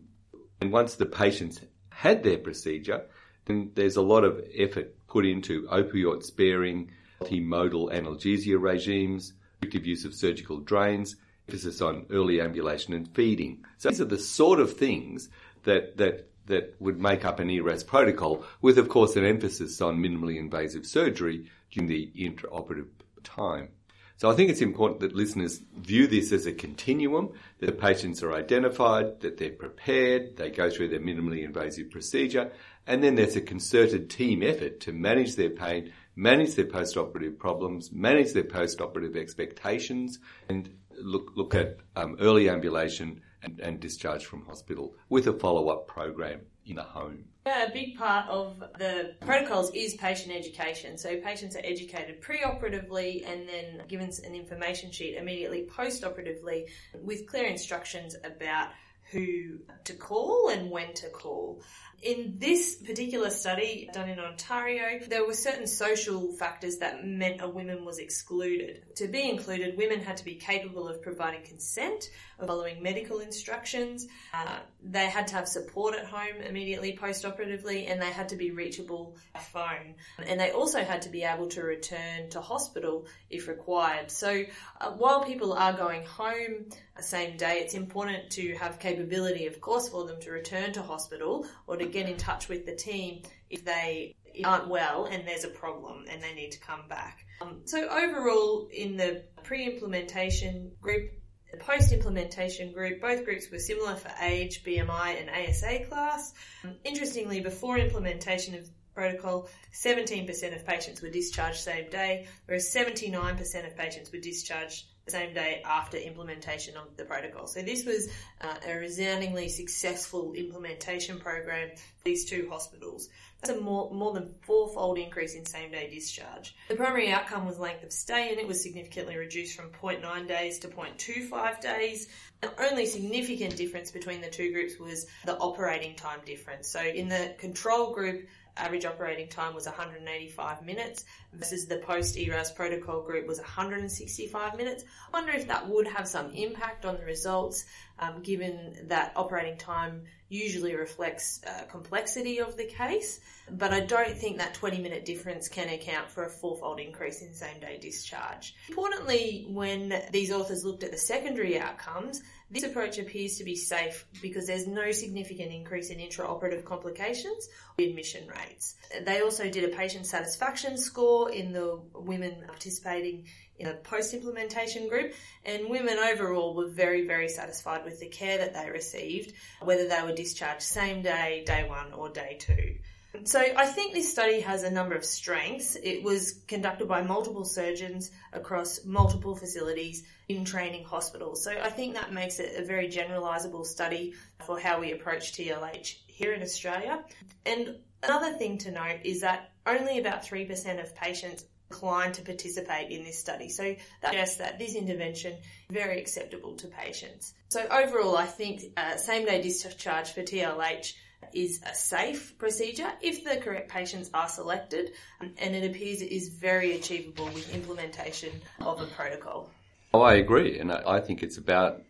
and once the patient's had their procedure, then there's a lot of effort put into opioid sparing, multimodal analgesia regimes, restrictive use of surgical drains, emphasis on early ambulation and feeding. So these are the sort of things that that that would make up an E R A S protocol, with, of course, an emphasis on minimally invasive surgery during the intraoperative time. So I think it's important that listeners view this as a continuum, that the patients are identified, that they're prepared, they go through their minimally invasive procedure, and then there's a concerted team effort to manage their pain, manage their post-operative problems, manage their post-operative expectations, and look look at um, early ambulation and, and discharge from hospital with a follow-up program in the home. Yeah, a big part of the protocols is patient education. So patients are educated pre-operatively and then given an information sheet immediately post-operatively with clear instructions about who to call and when to call. In this particular study done in Ontario, there were certain social factors that meant a woman was excluded. To be included, women had to be capable of providing consent, of following medical instructions. Uh, they had to have support at home immediately post-operatively, and they had to be reachable by phone. And they also had to be able to return to hospital if required. So uh, while people are going home the same day, it's important to have capability, of course, for them to return to hospital or to get in touch with the team if they aren't well and there's a problem and they need to come back. Um, so overall, in the pre-implementation group, the post-implementation group, both groups were similar for age, B M I and A S A class. Um, interestingly, before implementation of protocol, seventeen percent of patients were discharged same day, whereas seventy-nine percent of patients were discharged the same day after implementation of the protocol. So this was uh, a resoundingly successful implementation program for these two hospitals. That's a more, more than fourfold increase in same-day discharge. The primary outcome was length of stay, and it was significantly reduced from zero point nine days to zero point two five days. The only significant difference between the two groups was the operating time difference. So in the control group, average operating time was one hundred eighty-five minutes versus the post-E R A S protocol group was one hundred sixty-five minutes. I wonder if that would have some impact on the results, um, given that operating time usually reflects uh, complexity of the case, but I don't think that twenty-minute difference can account for a fourfold increase in same-day discharge. Importantly, when these authors looked at the secondary outcomes, this approach appears to be safe because there's no significant increase in intraoperative complications or admission rates. They also did a patient satisfaction score in the women participating in a post-implementation group, and women overall were very, very satisfied with the care that they received, whether they were discharged same day, day one or day two. So I think this study has a number of strengths. It was conducted by multiple surgeons across multiple facilities in training hospitals. So I think that makes it a very generalisable study for how we approach T L H here in Australia. And another thing to note is that only about three percent of patients declined to participate in this study. So that suggests that this intervention is very acceptable to patients. So overall, I think uh, same-day discharge for T L H is a safe procedure if the correct patients are selected, and it appears it is very achievable with implementation of a protocol. Oh, I agree, and I think it's about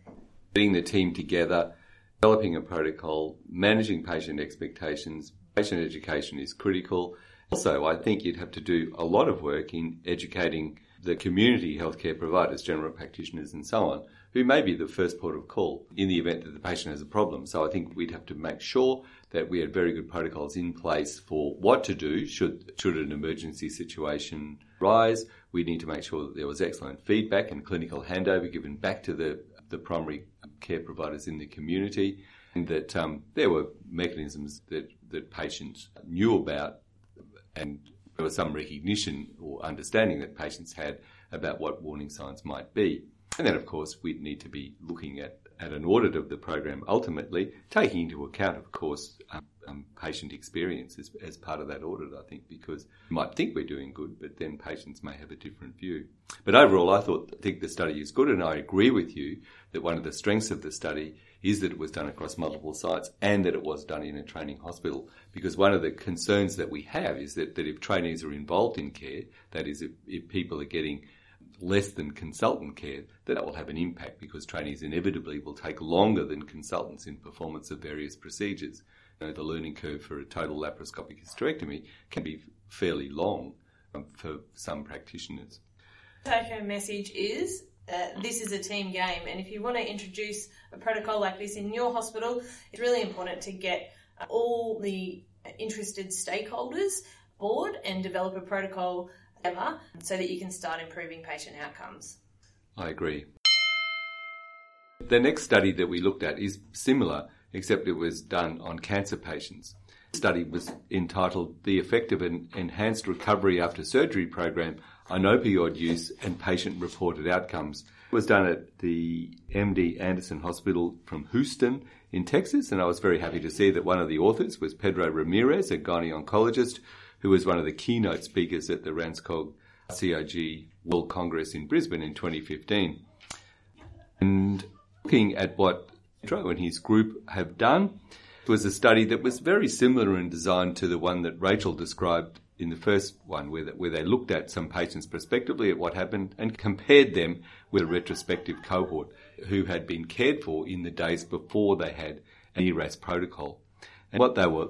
getting the team together, developing a protocol, managing patient expectations. Patient education is critical. Also, I think you'd have to do a lot of work in educating the community healthcare providers, general practitioners and so on, who may be the first port of call in the event that the patient has a problem. So I think we'd have to make sure that we had very good protocols in place for what to do should should an emergency situation arise. We need to make sure that there was excellent feedback and clinical handover given back to the, the primary care providers in the community, and that um, there were mechanisms that, that patients knew about, and there was some recognition or understanding that patients had about what warning signs might be. And then, of course, we'd need to be looking at, at an audit of the program, ultimately taking into account, of course, um, um, patient experience as, as part of that audit, I think, because you might think we're doing good, but then patients may have a different view. But overall, I thought I think the study is good, and I agree with you that one of the strengths of the study is that it was done across multiple sites and that it was done in a training hospital, because one of the concerns that we have is that, that if trainees are involved in care, that is, if, if people are getting less than consultant care, that, that will have an impact because trainees inevitably will take longer than consultants in performance of various procedures. You know, the learning curve for a total laparoscopic hysterectomy can be fairly long um, for some practitioners. Take-home message is Uh, this is a team game, and if you want to introduce a protocol like this in your hospital, it's really important to get uh, all the interested stakeholders on board and develop a protocol ever so that you can start improving patient outcomes. I agree. The next study that we looked at is similar, except it was done on cancer patients. The study was entitled The Effective and Enhanced Recovery After Surgery Program on Opioid Use and Patient-Reported Outcomes. It was done at the M D Anderson Hospital from Houston in Texas, and I was very happy to see that one of the authors was Pedro Ramirez, a gynae-oncologist, who was one of the keynote speakers at the Ranskog C I G World Congress in Brisbane in twenty fifteen. And looking at what Pedro and his group have done, it was a study that was very similar in design to the one that Rachel described in the first one, where where they looked at some patients prospectively at what happened and compared them with a retrospective cohort who had been cared for in the days before they had an E R A S protocol. And what they were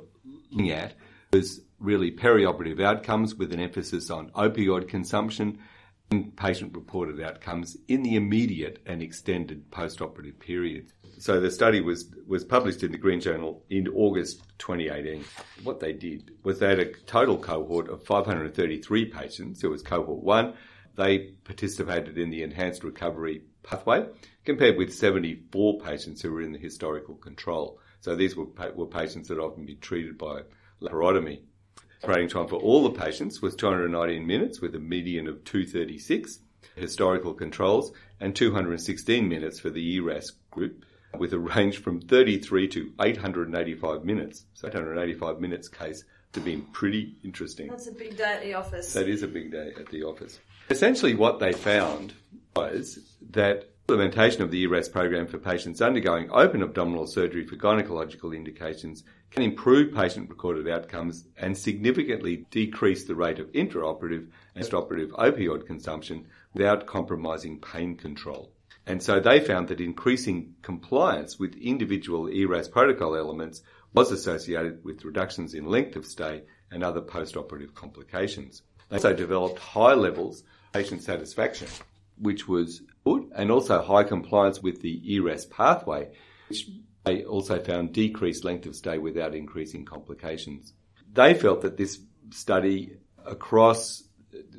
looking at was really perioperative outcomes with an emphasis on opioid consumption and patient-reported outcomes in the immediate and extended post-operative period. So the study was, was published in the Green Journal in August twenty eighteen. What they did was they had a total cohort of five hundred thirty-three patients. It was cohort one. They participated in the enhanced recovery pathway compared with seventy-four patients who were in the historical control. So these were, were patients that often be treated by laparotomy. Operating time for all the patients was two hundred nineteen minutes with a median of two hundred thirty-six historical controls and two hundred sixteen minutes for the E R A S group with a range from thirty-three to eight hundred eighty-five minutes. So eight hundred eighty-five minutes case to be pretty interesting. That's a big day at the office. That is a big day at the office. Essentially what they found was that implementation of the E R A S program for patients undergoing open abdominal surgery for gynecological indications can improve patient-recorded outcomes and significantly decrease the rate of intraoperative and postoperative opioid consumption without compromising pain control. And so they found that increasing compliance with individual E R A S protocol elements was associated with reductions in length of stay and other postoperative complications. They also developed high levels of patient satisfaction, which was good, and also high compliance with the E R A S pathway, which they also found decreased length of stay without increasing complications. They felt that this study across,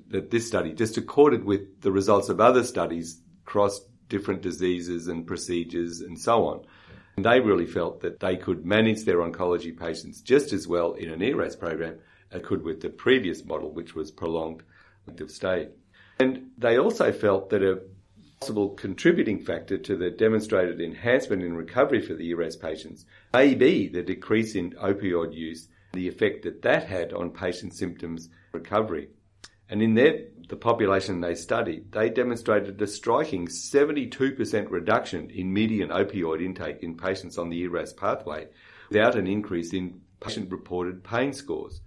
that this study just accorded with the results of other studies across different diseases and procedures and so on. And they really felt that they could manage their oncology patients just as well in an E R A S program as could with the previous model, which was prolonged length of stay. And they also felt that a possible contributing factor to the demonstrated enhancement in recovery for the E R A S patients may be the decrease in opioid use, the effect that that had on patient symptoms recovery. And in their, the population they studied, they demonstrated a striking seventy-two percent reduction in median opioid intake in patients on the E R A S pathway without an increase in patient-reported pain scores.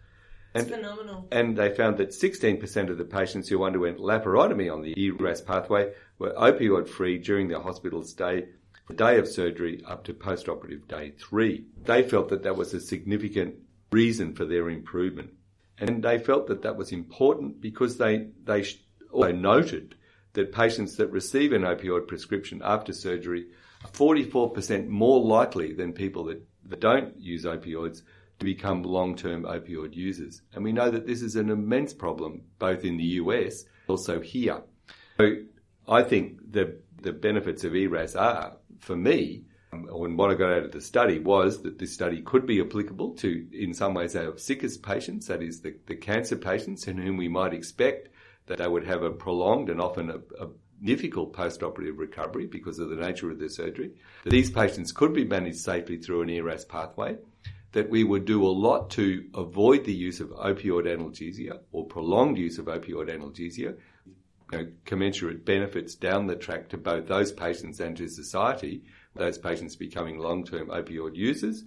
And, it's phenomenal. And they found that sixteen percent of the patients who underwent laparotomy on the E R A S pathway were opioid-free during their hospital stay, the day of surgery up to post-operative day three. They felt that that was a significant reason for their improvement. And they felt that that was important because they, they also noted that patients that receive an opioid prescription after surgery are forty-four percent more likely than people that, that don't use opioids to become long-term opioid users. And we know that this is an immense problem, both in the U S, also here. So I think the the benefits of E R A S are, for me, and what I got out of the study was that this study could be applicable to, in some ways, our sickest patients, that is the, the cancer patients in whom we might expect that they would have a prolonged and often a, a difficult post-operative recovery because of the nature of their surgery. That these patients could be managed safely through an E R A S pathway, that we would do a lot to avoid the use of opioid analgesia or prolonged use of opioid analgesia, you know, commensurate benefits down the track to both those patients and to society, those patients becoming long-term opioid users,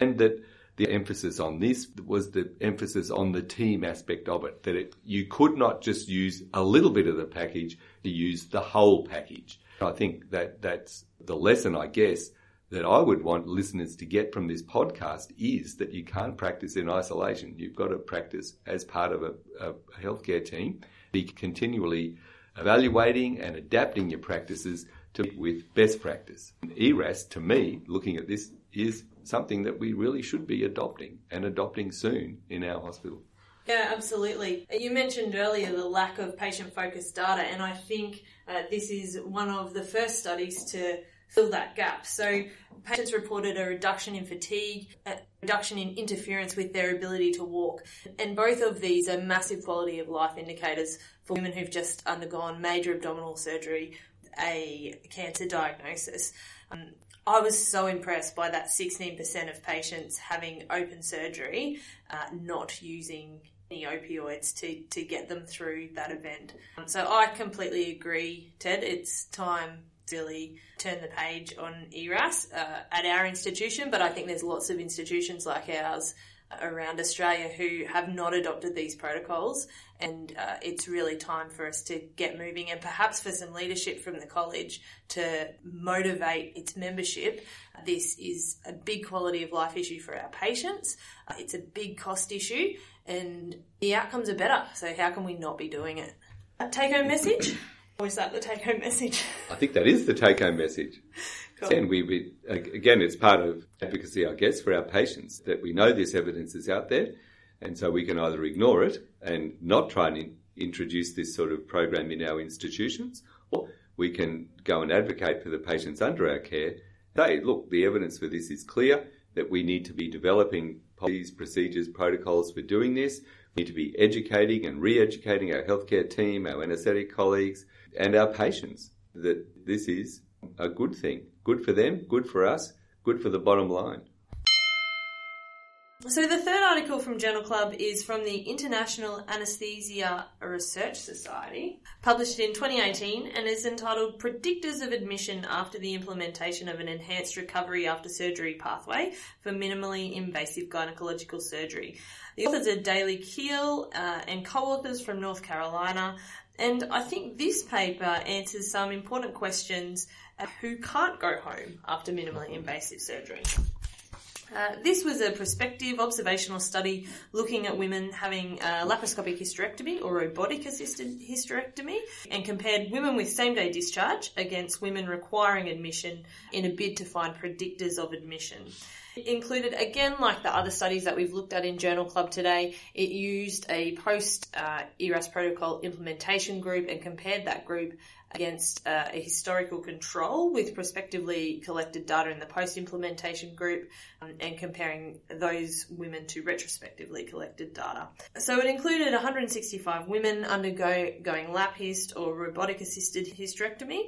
and that the emphasis on this was the emphasis on the team aspect of it, that it, you could not just use a little bit of the package, to use the whole package. I think that that's the lesson, I guess, that I would want listeners to get from this podcast is that you can't practice in isolation. You've got to practice as part of a, a healthcare team, be continually evaluating and adapting your practices to meet with best practice. E R A S, to me, looking at this, is something that we really should be adopting and adopting soon in our hospital. Yeah, absolutely. You mentioned earlier the lack of patient-focused data, and I think uh, this is one of the first studies to fill that gap. So patients reported a reduction in fatigue, a reduction in interference with their ability to walk, and both of these are massive quality of life indicators for women who've just undergone major abdominal surgery, a cancer diagnosis. Um, I was so impressed by that sixteen percent of patients having open surgery, uh, not using any opioids to, to get them through that event. Um, so I completely agree, Ted. It's time to really turn the page on E R A S uh, at our institution, but I think there's lots of institutions like ours around Australia who have not adopted these protocols, and uh, it's really time for us to get moving, and perhaps for some leadership from the college to motivate its membership. This is a big quality of life issue for our patients. Uh, it's a big cost issue, and the outcomes are better, so how can we not be doing it? A take-home message? Or is that the take-home message? I think that is the take-home message. Cool. And we, we, again, it's part of advocacy, I guess, for our patients, that we know this evidence is out there, and so we can either ignore it and not try and in, introduce this sort of program in our institutions, or we can go and advocate for the patients under our care. Say, look, the evidence for this is clear, that we need to be developing policies, procedures, protocols for doing this. We need to be educating and re-educating our healthcare team, our anaesthetic colleagues, and our patients that this is a good thing. Good for them, good for us, good for the bottom line. So the third article from Journal Club is from the International Anaesthesia Research Society, published in twenty eighteen, and is entitled Predictors of Admission After the Implementation of an Enhanced Recovery After Surgery Pathway for Minimally Invasive Gynecological Surgery. The authors are Daley Keel uh, and co-authors from North Carolina, and I think this paper answers some important questions uh, who can't go home after minimally invasive surgery. Uh, this was a prospective observational study looking at women having a laparoscopic hysterectomy or robotic-assisted hysterectomy, and compared women with same-day discharge against women requiring admission in a bid to find predictors of admission. It included, again, like the other studies that we've looked at in Journal Club today, it used a post-E R A S uh, protocol implementation group and compared that group against uh, a historical control with prospectively collected data in the post-implementation group, um, and comparing those women to retrospectively collected data. So it included one hundred sixty-five women undergoing lap hyst or robotic-assisted hysterectomy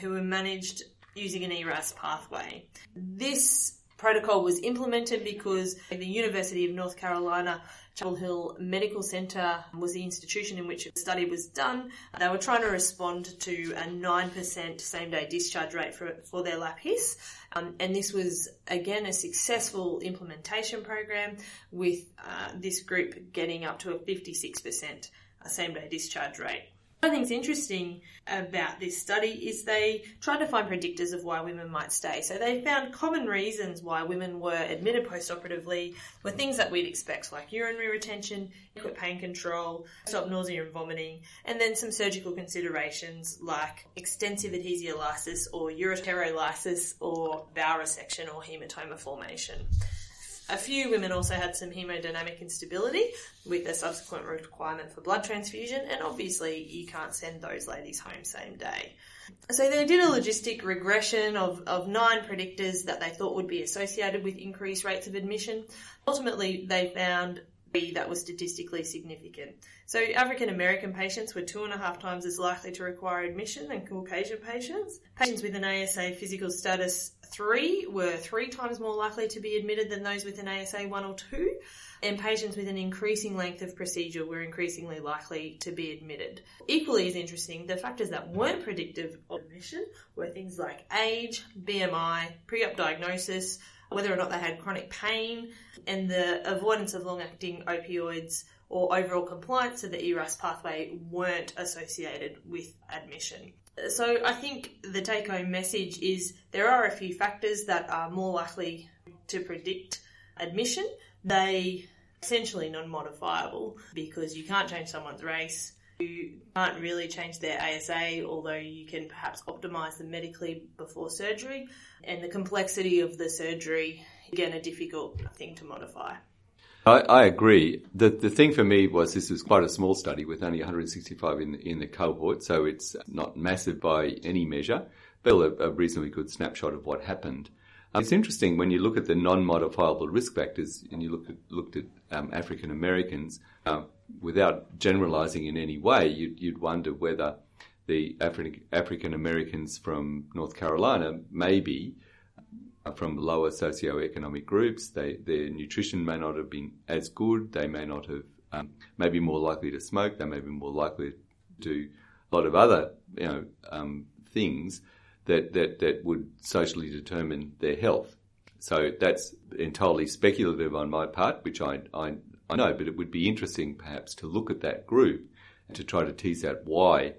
who were managed using an E R A S pathway. This protocol was implemented because the University of North Carolina Chapel Hill Medical Center was the institution in which the study was done. They were trying to respond to a nine percent same-day discharge rate for, for their lap hyst. Um, and this was, again, a successful implementation program with uh, this group getting up to a fifty-six percent same-day discharge rate. One thing's interesting about this study is they tried to find predictors of why women might stay. So they found common reasons why women were admitted postoperatively were things that we'd expect, like urinary retention, inadequate pain control, stop nausea and vomiting, and then some surgical considerations like extensive adhesiolysis or ureterolysis or bowel resection or hematoma formation. A few women also had some hemodynamic instability with a subsequent requirement for blood transfusion, and obviously you can't send those ladies home same day. So they did a logistic regression of, of nine predictors that they thought would be associated with increased rates of admission. Ultimately, they found three that was statistically significant. So African American patients were two and a half times as likely to require admission than Caucasian patients. Patients with an A S A physical status three were three times more likely to be admitted than those with an A S A one or two, and patients with an increasing length of procedure were increasingly likely to be admitted. Equally as interesting, the factors that weren't predictive of admission were things like age, B M I, pre-op diagnosis, whether or not they had chronic pain, and the avoidance of long-acting opioids or overall compliance to the E R A S pathway weren't associated with admission. So I think the take-home message is there are a few factors that are more likely to predict admission. They are essentially non-modifiable because you can't change someone's race, You can't really change their A S A, although you can perhaps optimise them medically before surgery. And the complexity of the surgery, again, a difficult thing to modify. I, I agree. The the thing for me was this was quite a small study with only one hundred sixty-five in, in the cohort, so it's not massive by any measure, but still a, a reasonably good snapshot of what happened. Um, it's interesting when you look at the non-modifiable risk factors and you look at, looked at um, African Americans, uh, without generalising in any way, you'd, you'd wonder whether the Afri- African Americans from North Carolina maybe from lower socioeconomic groups, they, their nutrition may not have been as good, they may not have, um, may be more likely to smoke, they may be more likely to do a lot of other, you know, um, things that, that, that would socially determine their health. So that's entirely speculative on my part, which I, I, I know, but it would be interesting perhaps to look at that group and to try to tease out why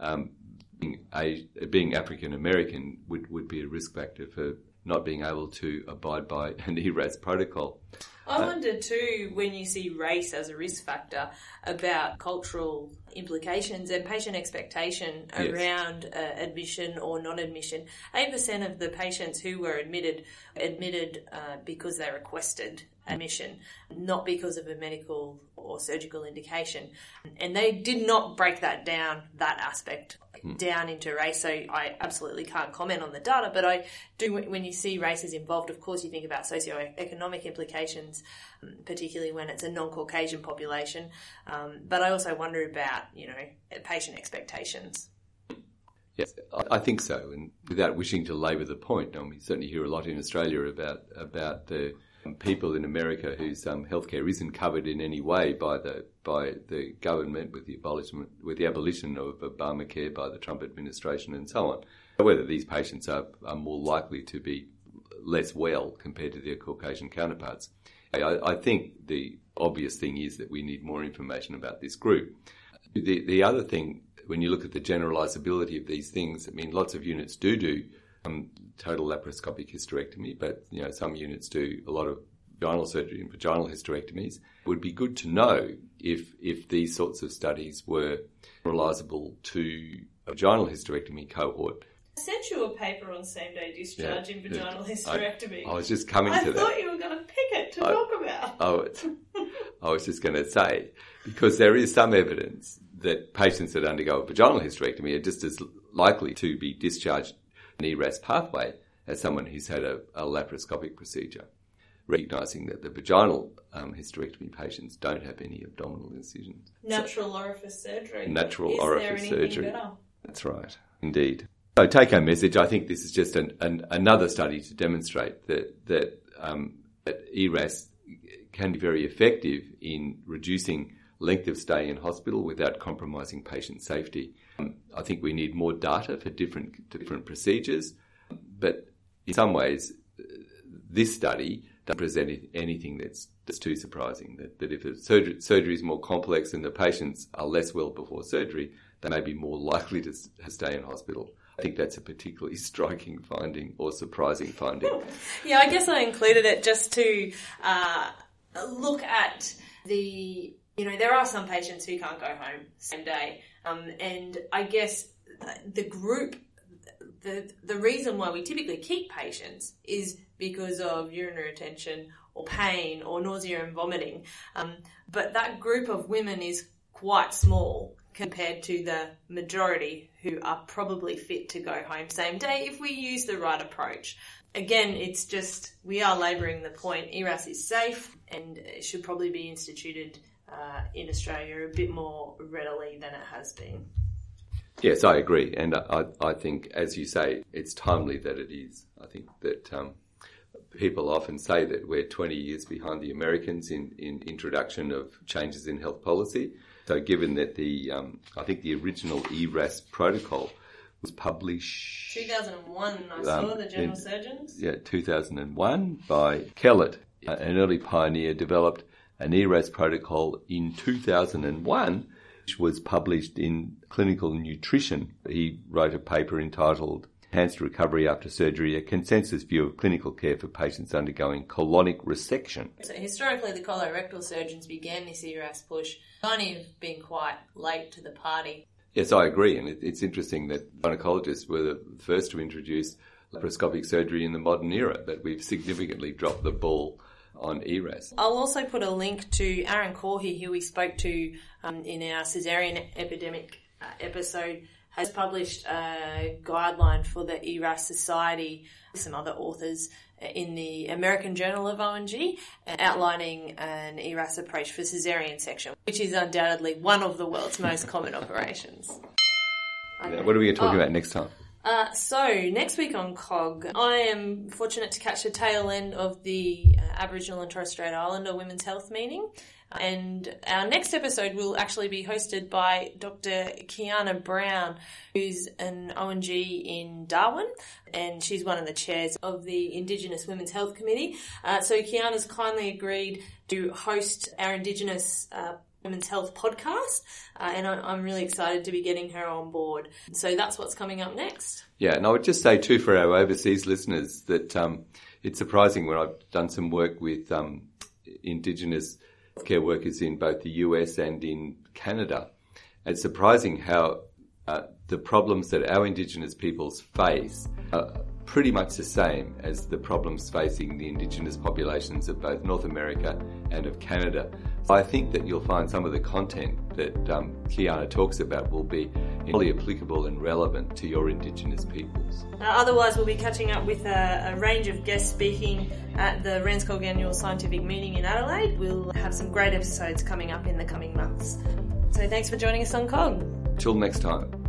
um, being, a, being African American would, would be a risk factor for not being able to abide by an E R A S protocol. I wonder too, when you see race as a risk factor, about cultural implications and patient expectation around yes. uh, admission or non-admission. eight percent of the patients who were admitted, admitted uh, because they requested admission, not because of a medical or surgical indication. And they did not break that down, that aspect, mm. down into race. So I absolutely can't comment on the data, but I do, when you see races involved, of course you think about socioeconomic implications, particularly when it's a non-Caucasian population. Um, but I also wonder about, you know, patient expectations. Yes, I think so. And without wishing to labour the point, and we certainly hear a lot in Australia about about the people in America whose um, healthcare isn't covered in any way by the by the government with the abolition with the abolition of Obamacare by the Trump administration and so on. Whether these patients are, are more likely to be less well compared to their Caucasian counterparts. I, I think the obvious thing is that we need more information about this group. The, the other thing, when you look at the generalisability of these things, I mean, lots of units do do um, total laparoscopic hysterectomy, but you know, some units do a lot of vaginal surgery and vaginal hysterectomies. It would be good to know if if these sorts of studies were generalisable to a vaginal hysterectomy cohort. I sent you a paper on same-day discharge yeah, in vaginal yeah, hysterectomy. I, I was just coming I to that. I thought you were going to pick it to I, talk about. Oh, it's, I was just going to say, because there is some evidence that patients that undergo a vaginal hysterectomy are just as likely to be discharged in the E R A S pathway as someone who's had a, a laparoscopic procedure, recognising that the vaginal um, hysterectomy patients don't have any abdominal incisions. Natural so, orifice surgery. Natural is orifice surgery. Is there anything better? That's right, indeed. So take-home message, I think this is just an, an, another study to demonstrate that that, um, that E R A S can be very effective in reducing length of stay in hospital without compromising patient safety. Um, I think we need more data for different different procedures, but in some ways, this study doesn't present anything that's, that's too surprising, that, that if a surgery, surgery is more complex and the patients are less well before surgery, they may be more likely to stay in hospital. I think that's a particularly striking finding or surprising finding. Yeah, I guess I included it just to uh, look at the, you know, there are some patients who can't go home same day. Um, and I guess the group, the the reason why we typically keep patients is because of urinary retention or pain or nausea and vomiting. Um, but that group of women is quite small compared to the majority who are probably fit to go home same day if we use the right approach. Again, it's just we are labouring the point. E R A S is safe and it should probably be instituted uh, in Australia a bit more readily than it has been. Yes, I agree. And I, I think, as you say, it's timely that it is. I think that um, people often say that we're twenty years behind the Americans in, in introduction of changes in health policy. So given that the, um, I think the original E R A S protocol was published... two thousand one, I saw um, the Journal of Surgeons. Yeah, two thousand one by Kellett, an early pioneer, developed an E R A S protocol in two thousand one, which was published in Clinical Nutrition. He wrote a paper entitled enhanced recovery after surgery, a consensus view of clinical care for patients undergoing colonic resection. So historically, the colorectal surgeons began this E R A S push, kind of being quite late to the party. Yes, I agree, and it's interesting that gynecologists were the first to introduce laparoscopic surgery in the modern era, but we've significantly dropped the ball on E R A S. I'll also put a link to Aaron Corhey, who we spoke to um, in our caesarean epidemic uh, episode, has published a guideline for the E R A S Society, some other authors in the American Journal of O N G, outlining an E R A S approach for caesarean section, which is undoubtedly one of the world's most common operations. Okay. Now, what are we going to talk oh. about next time? Uh, so, next week on C O G, I am fortunate to catch the tail end of the uh, Aboriginal and Torres Strait Islander Women's Health meeting. And our next episode will actually be hosted by Doctor Kiana Brown, who's an O N G in Darwin, and she's one of the chairs of the Indigenous Women's Health Committee. Uh, so Kiana's kindly agreed to host our Indigenous uh, Women's Health podcast, uh, and I, I'm really excited to be getting her on board. So that's what's coming up next. Yeah, and I would just say too for our overseas listeners that um, it's surprising when I've done some work with um, Indigenous care workers in both the U S and in Canada. It's surprising how uh, the problems that our Indigenous peoples face are pretty much the same as the problems facing the Indigenous populations of both North America and of Canada. So I think that you'll find some of the content that um, Kiana talks about will be really applicable and relevant to your Indigenous peoples. Uh, otherwise, we'll be catching up with a, a range of guests speaking at the Ranskog Annual Scientific Meeting in Adelaide. We'll have some great episodes coming up in the coming months. So thanks for joining us on C O G. Till next time.